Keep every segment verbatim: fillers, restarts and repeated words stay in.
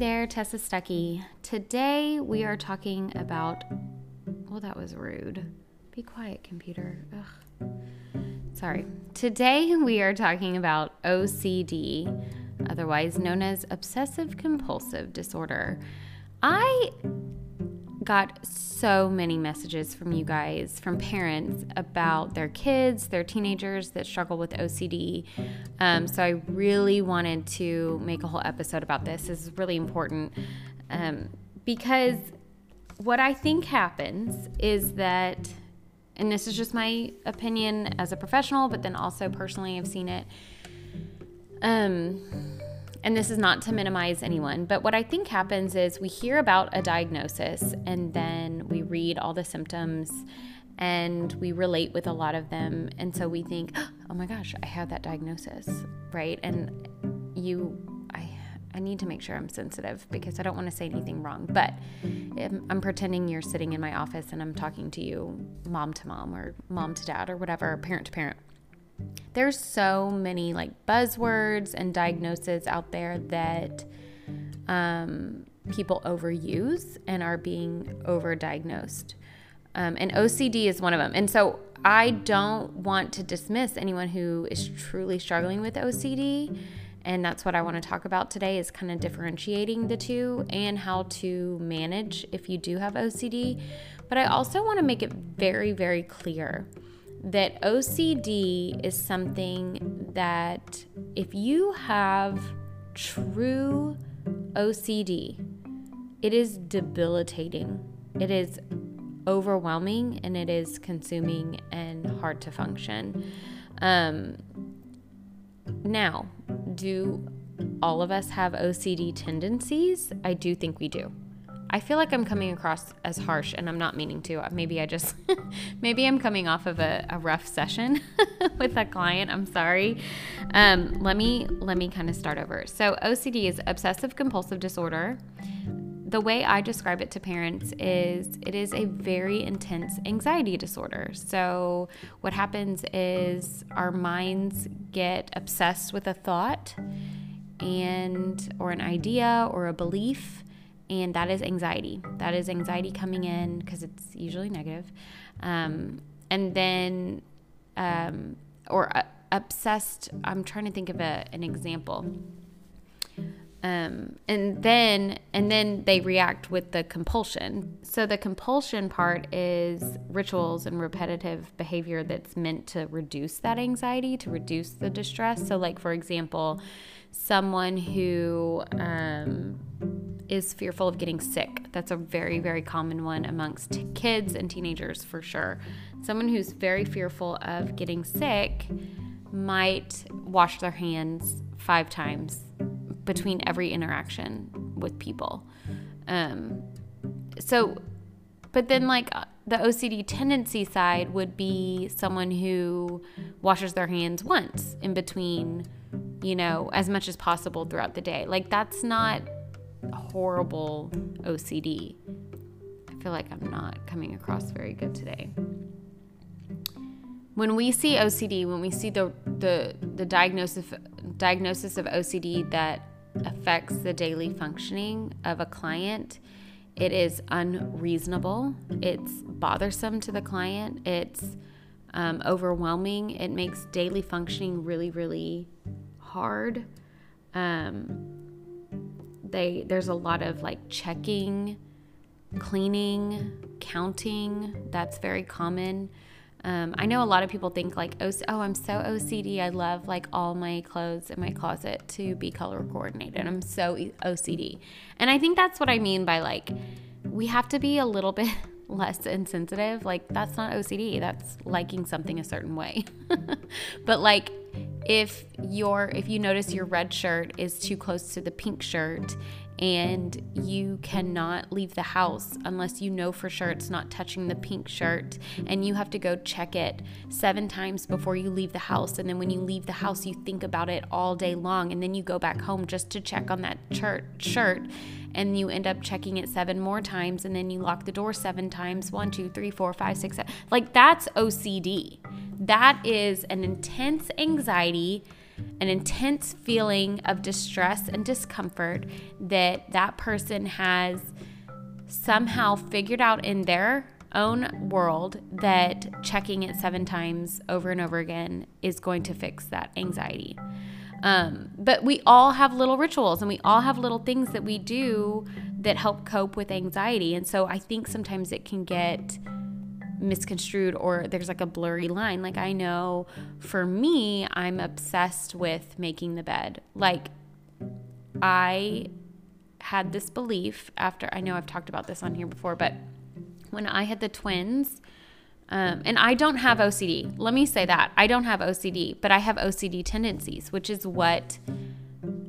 there, Tessa Stuckey. Today we are talking about, well, that was rude. Be quiet, computer. Ugh. Sorry. Today we are talking about O C D, otherwise known as obsessive compulsive disorder. I got so many messages from you guys, from parents, about their kids, their teenagers that struggle with O C D. Um, so I really wanted to make a whole episode about this. This is really important um, because what I think happens is that, and this is just my opinion as a professional, but then also personally I've seen it. Um, And this is not to minimize anyone, but what I think happens is we hear about a diagnosis and then we read all the symptoms and we relate with a lot of them. And so we think, oh my gosh, I have that diagnosis, right? And you, I, I need to make sure I'm sensitive because I don't want to say anything wrong, but I'm pretending you're sitting in my office and I'm talking to you mom to mom or mom to dad or whatever, parent to parent. There's so many like buzzwords and diagnoses out there that um, people overuse and are being overdiagnosed. Um, and O C D is one of them. And so I don't want to dismiss anyone who is truly struggling with O C D. And that's what I want to talk about today is kind of differentiating the two and how to manage if you do have O C D. But I also want to make it very, very clear that O C D is something that if you have true O C D, it is debilitating, it is overwhelming, and it is consuming and hard to function. Um, now, do all of us have O C D tendencies? I do think we do. I feel like I'm coming across as harsh, and I'm not meaning to. Maybe I just, maybe I'm coming off of a, a rough session with a client. I'm sorry. Um, let me, let me kind of start over. So O C D is obsessive compulsive disorder. The way I describe it to parents is it is a very intense anxiety disorder. So what happens is our minds get obsessed with a thought and, or an idea or a belief. And that is anxiety. That is anxiety coming in because it's usually negative. Um, and then, um, or uh, obsessed, I'm trying to think of a, an example. Um, and then, and then they react with the compulsion. So the compulsion part is rituals and repetitive behavior that's meant to reduce that anxiety, to reduce the distress. So like, for example, someone who, um, is fearful of getting sick. That's a very, very common one amongst t- kids and teenagers for sure. Someone who's very fearful of getting sick might wash their hands five times between every interaction with people. Um, so, but then like the O C D tendency side would be someone who washes their hands once in between, you know, as much as possible throughout the day. Like that's not horrible O C D. I feel like I'm not coming across very good today. When we see O C D, when we see the the the diagnosis diagnosis of O C D that affects the daily functioning of a client, it is unreasonable. It's bothersome to the client. It's um, overwhelming. It makes daily functioning really, really hard. Um, They, there's a lot of like checking, cleaning, counting. That's very common. Um, I know a lot of people think like, oh, oh, I'm so O C D. I love like all my clothes in my closet to be color coordinated. I'm so O C D. And I think that's what I mean by like, we have to be a little bit less insensitive. Like that's not O C D. That's liking something a certain way. But like, If your if you notice your red shirt is too close to the pink shirt and you cannot leave the house unless you know for sure it's not touching the pink shirt and you have to go check it seven times before you leave the house, and then when you leave the house you think about it all day long, and then you go back home just to check on that shirt shirt and you end up checking it seven more times, and then you lock the door seven times, one, two, three, four, five, six, seven. Like that's O C D. That is an intense anxiety an intense feeling of distress and discomfort that that person has somehow figured out in their own world that checking it seven times over and over again is going to fix that anxiety. Um, but we all have little rituals and we all have little things that we do that help cope with anxiety. And so I think sometimes it can get misconstrued or there's like a blurry line. Like I know for me, I'm obsessed with making the bed. Like I had this belief after, I know I've talked about this on here before, but when I had the twins, um, and I don't have O C D. Let me say that. I don't have O C D, but I have O C D tendencies, which is what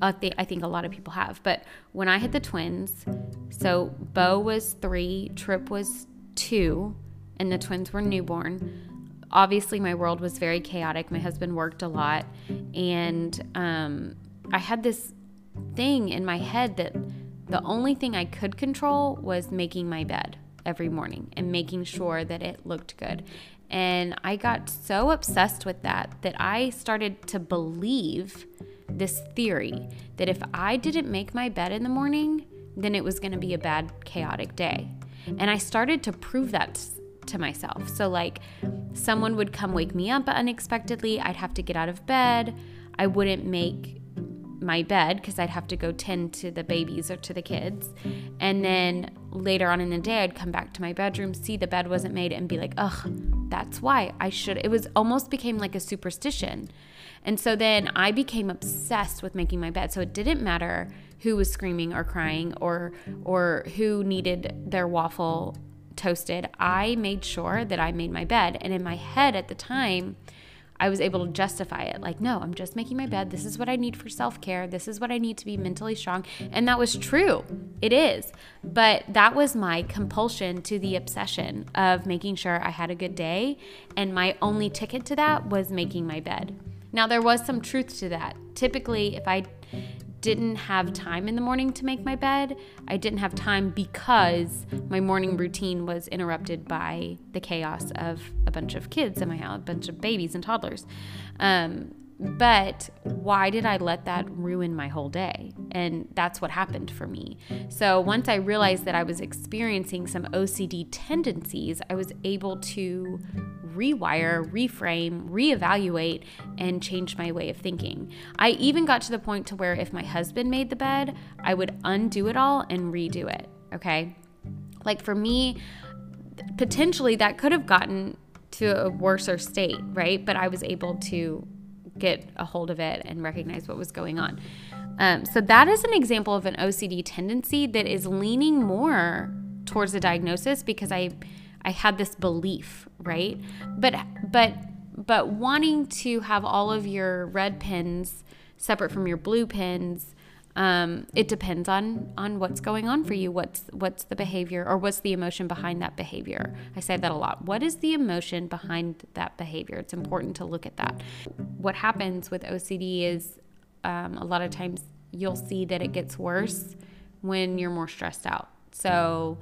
I think a lot of people have. But when I had the twins, so Beau was three, Trip was two, and the twins were newborn. Obviously, my world was very chaotic. My husband worked a lot. And um, I had this thing in my head that the only thing I could control was making my bed every morning and making sure that it looked good. And I got so obsessed with that that I started to believe this theory that if I didn't make my bed in the morning, then it was going to be a bad, chaotic day. And I started to prove that to myself. So like someone would come wake me up unexpectedly. I'd have to get out of bed. I wouldn't make my bed because I'd have to go tend to the babies or to the kids. And then later on in the day, I'd come back to my bedroom, see the bed wasn't made and be like, ugh, that's why I should. It was almost became like a superstition. And so then I became obsessed with making my bed. So it didn't matter who was screaming or crying or, or who needed their waffle toasted. I made sure that I made my bed. And in my head at the time, I was able to justify it. Like, no, I'm just making my bed. This is what I need for self-care. This is what I need to be mentally strong. And that was true. It is. But that was my compulsion to the obsession of making sure I had a good day. And my only ticket to that was making my bed. Now, there was some truth to that. Typically, if I didn't have time in the morning to make my bed, I didn't have time because my morning routine was interrupted by the chaos of a bunch of kids in my house, a bunch of babies and toddlers. Um, but why did I let that ruin my whole day? And that's what happened for me. So once I realized that I was experiencing some O C D tendencies, I was able to rewire, reframe, reevaluate, and change my way of thinking. I even got to the point to where if my husband made the bed, I would undo it all and redo it, okay? Like for me, potentially that could have gotten to a worser state, right? But I was able to get a hold of it and recognize what was going on. Um, so that is an example of an O C D tendency that is leaning more towards a diagnosis because I I had this belief, right? But but but wanting to have all of your red pins separate from your blue pins, um, it depends on on what's going on for you. What's what's the behavior or what's the emotion behind that behavior? I say that a lot. What is the emotion behind that behavior? It's important to look at that. What happens with O C D is um, a lot of times you'll see that it gets worse when you're more stressed out. So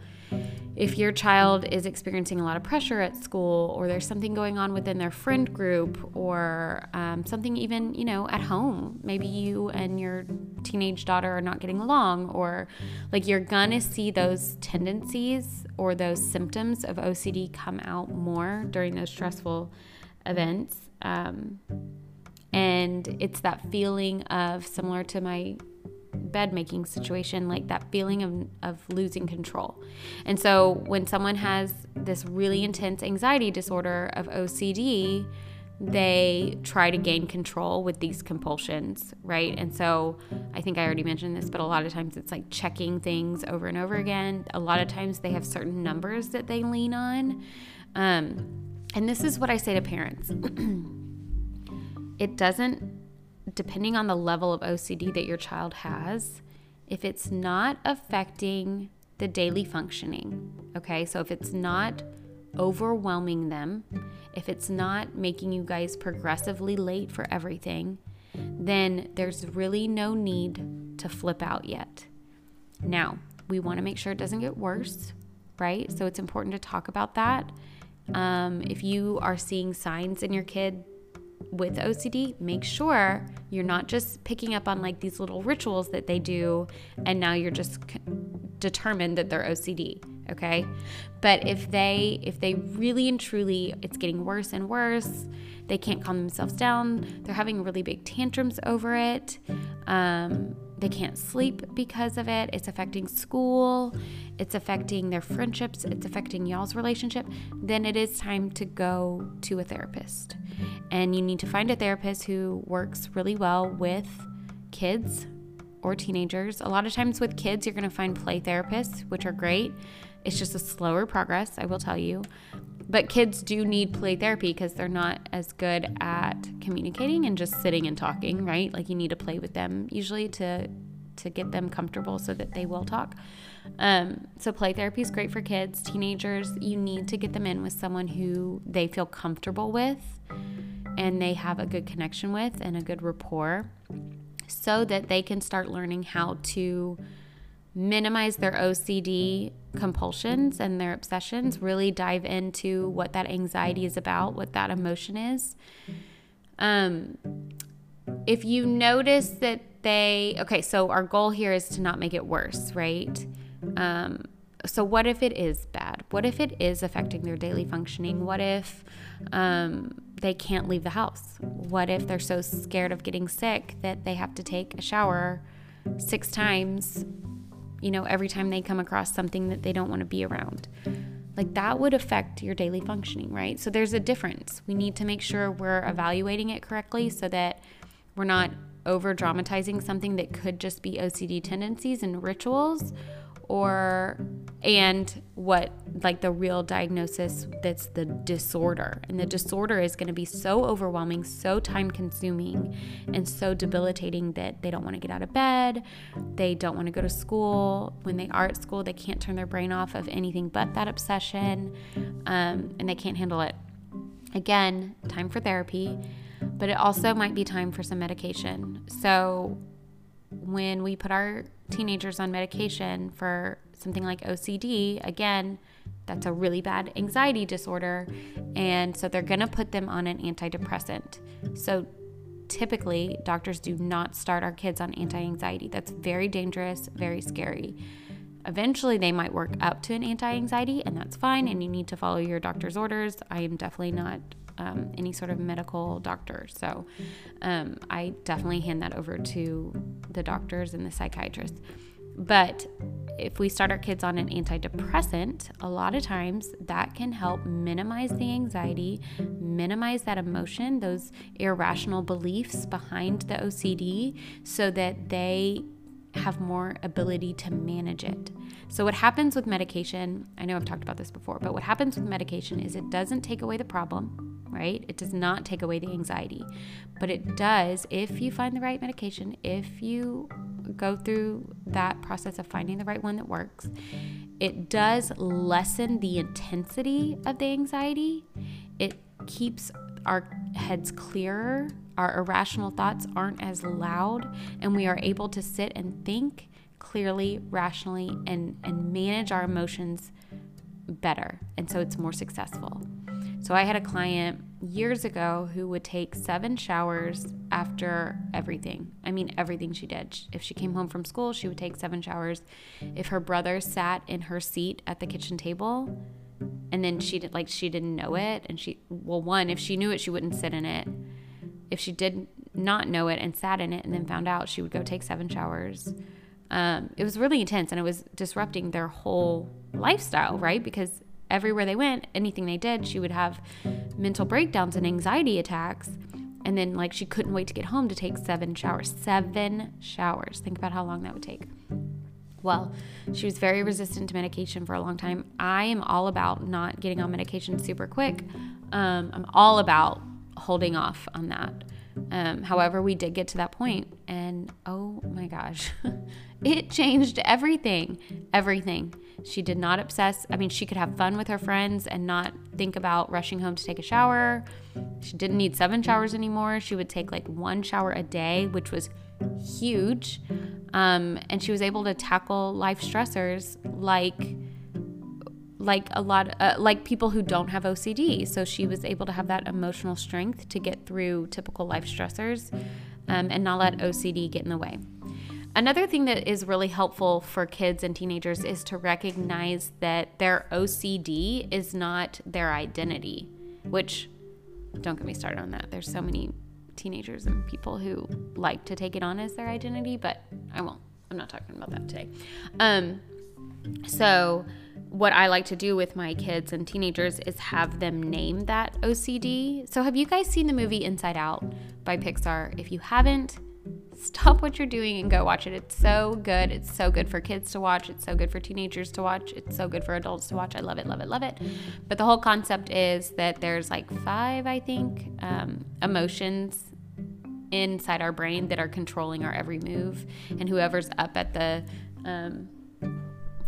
if your child is experiencing a lot of pressure at school or there's something going on within their friend group or um, something even, you know, at home, maybe you and your teenage daughter are not getting along or like you're gonna see those tendencies or those symptoms of O C D come out more during those stressful events. Um, and it's that feeling of similar to my bed making situation, like that feeling of, of losing control. And so when someone has this really intense anxiety disorder of O C D, they try to gain control with these compulsions, right? And so I think I already mentioned this, but a lot of times it's like checking things over and over again. A lot of times they have certain numbers that they lean on. Um, and this is what I say to parents. It doesn't Depending on the level of O C D that your child has, if it's not affecting the daily functioning, okay? So if it's not overwhelming them, if it's not making you guys progressively late for everything, then there's really no need to flip out yet. Now, we want to make sure it doesn't get worse, right? So it's important to talk about that. Um, if you are seeing signs in your kid with O C D, make sure you're not just picking up on like these little rituals that they do and now you're just c- determined that they're O C D, okay? But if they if they really and truly, it's getting worse and worse, they can't calm themselves down, they're having really big tantrums over it, um, they can't sleep because of it, it's affecting school, it's affecting their friendships, it's affecting y'all's relationship, then it is time to go to a therapist. And you need to find a therapist who works really well with kids or teenagers. A lot of times with kids, you're going to find play therapists, which are great. It's just a slower progress, I will tell you. But kids do need play therapy because they're not as good at communicating and just sitting and talking, right? Like you need to play with them usually to to get them comfortable so that they will talk. Um, so play therapy is great for kids. Teenagers, you need to get them in with someone who they feel comfortable with and they have a good connection with and a good rapport so that they can start learning how to minimize their O C D compulsions and their obsessions, really dive into what that anxiety is about, what that emotion is. Um, if you notice that they, okay, so our goal here is to not make it worse, right? Um, so what if it is bad? What if it is affecting their daily functioning? What if um, they can't leave the house? What if they're so scared of getting sick that they have to take a shower six times, you know, every time they come across something that they don't want to be around? Like that would affect your daily functioning, right? So there's a difference. We need to make sure we're evaluating it correctly so that we're not over dramatizing something that could just be O C D tendencies and rituals, or and what like the real diagnosis that's the disorder. And the disorder is going to be so overwhelming, so time consuming, and so debilitating that they don't want to get out of bed, they don't want to go to school. When they are at school, they can't turn their brain off of anything but that obsession, um, and they can't handle it. Again, time for therapy, but it also might be time for some medication. So when we put our teenagers on medication for something like O C D, again, that's a really bad anxiety disorder, and so they're going to put them on an antidepressant. So typically, doctors do not start our kids on anti-anxiety. That's very dangerous, very scary. Eventually, they might work up to an anti-anxiety, and that's fine, and you need to follow your doctor's orders. I am definitely not Um, any sort of medical doctor. So um, I definitely hand that over to the doctors and the psychiatrists. But if we start our kids on an antidepressant, a lot of times that can help minimize the anxiety, minimize that emotion, those irrational beliefs behind the O C D, so that they have more ability to manage it. So what happens with medication, I know I've talked about this before, but what happens with medication is it doesn't take away the problem, right? It does not take away the anxiety, but it does, if you find the right medication, if you go through that process of finding the right one that works, it does lessen the intensity of the anxiety. It keeps our heads clearer, our irrational thoughts aren't as loud, and we are able to sit and think clearly, rationally, and, and manage our emotions better. And so it's more successful. So I had a client years ago who would take seven showers after everything. I mean, everything she did. If she came home from school, she would take seven showers. If her brother sat in her seat at the kitchen table, and then she did, like she didn't know it, and she, well, one, if she knew it, she wouldn't sit in it. If she did not know it and sat in it and then found out, she would go take seven showers. Um, it was really intense, and it was disrupting their whole lifestyle, right? Because everywhere they went, anything they did, she would have mental breakdowns and anxiety attacks. And then like she couldn't wait to get home to take seven showers. Seven showers. Think about how long that would take. Well, she was very resistant to medication for a long time. I am all about not getting on medication super quick. Um, I'm all about holding off on that. Um, however, we did get to that point, and oh my gosh, it changed everything, everything. She did not obsess. I mean, she could have fun with her friends and not think about rushing home to take a shower. She didn't need seven showers anymore. She would take like one shower a day, which was huge. Um, and she was able to tackle life stressors like like a lot, uh, like people who don't have O C D. So she was able to have that emotional strength to get through typical life stressors um, and not let O C D get in the way. Another thing that is really helpful for kids and teenagers is to recognize that their O C D is not their identity, which, don't get me started on that. There's so many teenagers and people who like to take it on as their identity, but I won't. I'm not talking about that today. Um, so what I like to do with my kids and teenagers is have them name that O C D. So have you guys seen the movie Inside Out by Pixar? If you haven't, stop what you're doing and go watch it. It's so good. It's so good for kids to watch. It's so good for teenagers to watch. It's so good for adults to watch. I love it, love it, love it. But the whole concept is that there's like five, I think, um, emotions inside our brain that are controlling our every move. And whoever's up at the um,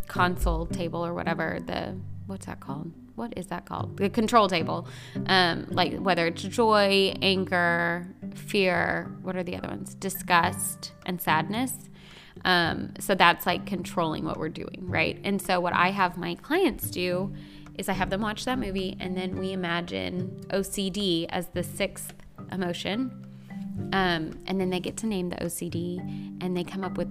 console table or whatever, the, what's that called? What is that called? The control table. Um, like whether it's joy, anger, fear, what are the other ones? Disgust and sadness. Um, so that's like controlling what we're doing, right? And so what I have my clients do is I have them watch that movie, and then we imagine O C D as the sixth emotion. Um, and then they get to name the O C D, and they come up with,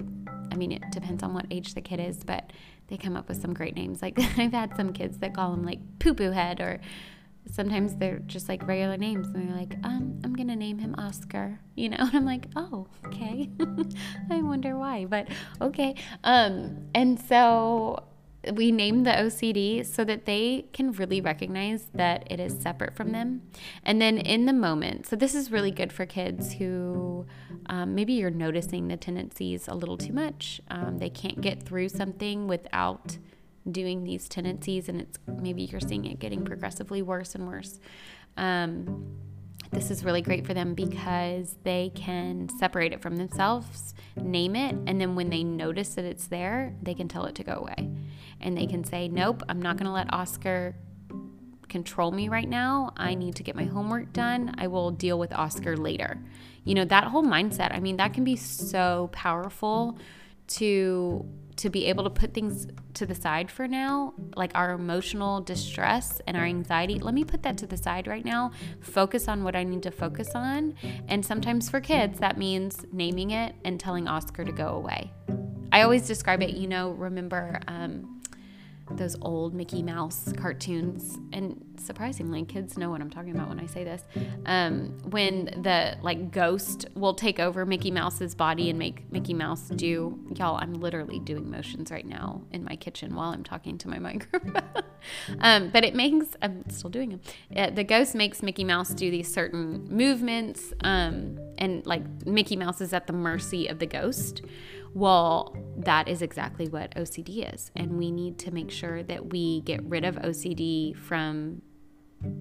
I mean, it depends on what age the kid is, but they come up with some great names. Like I've had some kids that call them like poo-poo head, or sometimes they're just like regular names, and they're like, um, I'm going to name him Oscar, you know? And I'm like, oh, okay. I wonder why, but okay. Um, and so we name the O C D so that they can really recognize that it is separate from them. And then in the moment, so this is really good for kids who um, maybe you're noticing the tendencies a little too much. Um, they can't get through something without doing these tendencies, and it's maybe you're seeing it getting progressively worse and worse. Um, this is really great for them because they can separate it from themselves, name it, and then when they notice that it's there, they can tell it to go away. And they can say, nope, I'm not going to let Oscar control me right now. I need to get my homework done. I will deal with Oscar later. You know, that whole mindset, I mean, that can be so powerful to to be able to put things to the side for now, like our emotional distress and our anxiety. Let me put that to the side right now, focus on what I need to focus on. And sometimes for kids, that means naming it and telling Oscar to go away. I always describe it, you know, remember um, those old Mickey Mouse cartoons, and surprisingly, kids know what I'm talking about when I say this, um, when the, like, ghost will take over Mickey Mouse's body and make Mickey Mouse do, y'all, I'm literally doing motions right now in my kitchen while I'm talking to my microphone, um, but it makes, I'm still doing them, it, the ghost makes Mickey Mouse do these certain movements, um, and, like, Mickey Mouse is at the mercy of the ghost. Well, that is exactly what O C D is, and we need to make sure that we get rid of O C D from,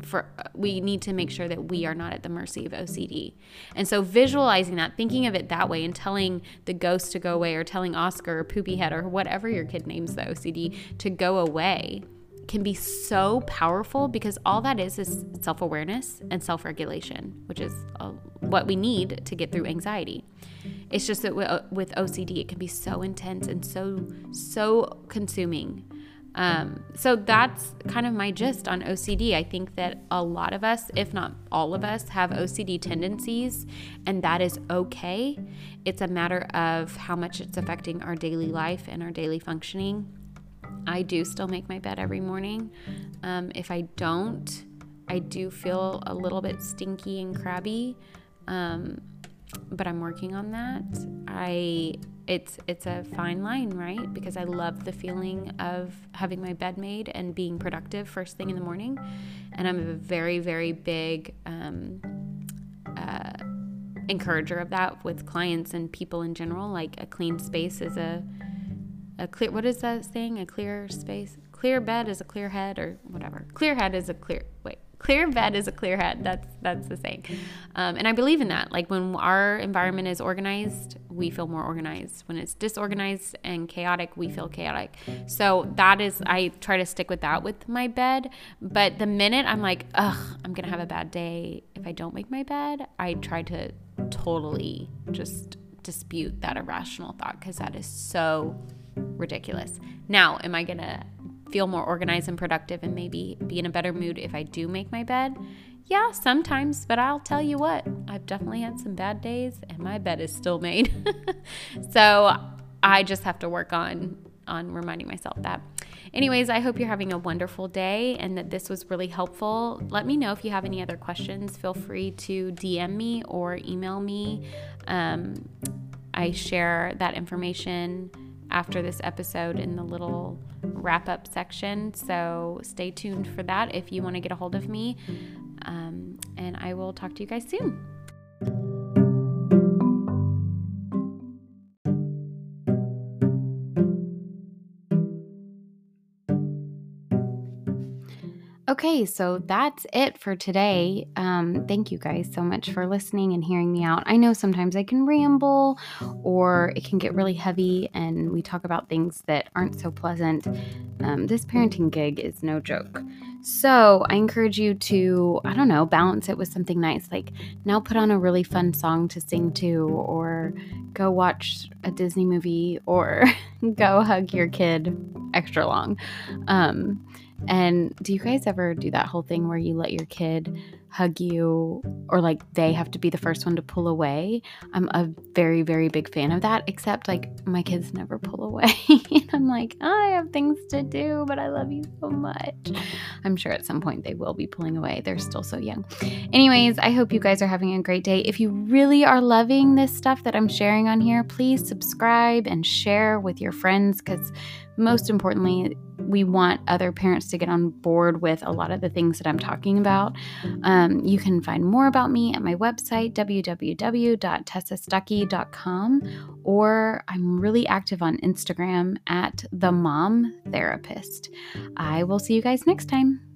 for we need to make sure that we are not at the mercy of O C D. And so visualizing that, thinking of it that way, and telling the ghost to go away, or telling Oscar or Poopy Head or whatever your kid names the O C D to go away, can be so powerful, because all that is is self-awareness and self-regulation, which is uh, what we need to get through anxiety. It's just that with O C D, it can be so intense and so, so consuming. Um, so that's kind of my gist on O C D. I think that a lot of us, if not all of us, have O C D tendencies, and that is okay. It's a matter of how much it's affecting our daily life and our daily functioning. I do still make my bed every morning. Um, if I don't, I do feel a little bit stinky and crabby. Um, but I'm working on that. I it's it's a fine line, right? Because I love the feeling of having my bed made and being productive first thing in the morning. And I'm a very, very big um, uh, encourager of that with clients and people in general. Like a clean space is a a clear, what is that saying? A clear space, clear bed is a clear head, or whatever. Clear head is a clear, wait. Clear bed is a clear head. That's that's the saying. Um, and I believe in that. Like when our environment is organized, we feel more organized. When it's disorganized and chaotic, we feel chaotic. So that is, I try to stick with that with my bed. But the minute I'm like, ugh, I'm going to have a bad day if I don't make my bed, I try to totally just dispute that irrational thought, because that is so ridiculous. Now, am I going to feel more organized and productive and maybe be in a better mood if I do make my bed? Yeah, sometimes, but I'll tell you what, I've definitely had some bad days and my bed is still made. So I just have to work on on reminding myself that. Anyways, I hope you're having a wonderful day and that this was really helpful. Let me know if you have any other questions. Feel free to D M me or email me. Um, I share that information after this episode in the little wrap-up section. So stay tuned for that if you want to get a hold of me. Um, and I will talk to you guys soon. Okay, so that's it for today. Um, thank you guys so much for listening and hearing me out. I know sometimes I can ramble or it can get really heavy and we talk about things that aren't so pleasant. Um, this parenting gig is no joke. So I encourage you to, I don't know, balance it with something nice, like now put on a really fun song to sing to, or go watch a Disney movie, or go hug your kid extra long. Um, And do you guys ever do that whole thing where you let your kid hug you, or like they have to be the first one to pull away? I'm a very, very big fan of that, except like my kids never pull away. And I'm like, oh, I have things to do, but I love you so much. I'm sure at some point they will be pulling away. They're still so young. Anyways, I hope you guys are having a great day. If you really are loving this stuff that I'm sharing on here, please subscribe and share with your friends, because most importantly, we want other parents to get on board with a lot of the things that I'm talking about. Um, you can find more about me at my website, w w w dot tessa stuckey dot com, or I'm really active on Instagram at The Mom Therapist. I will see you guys next time.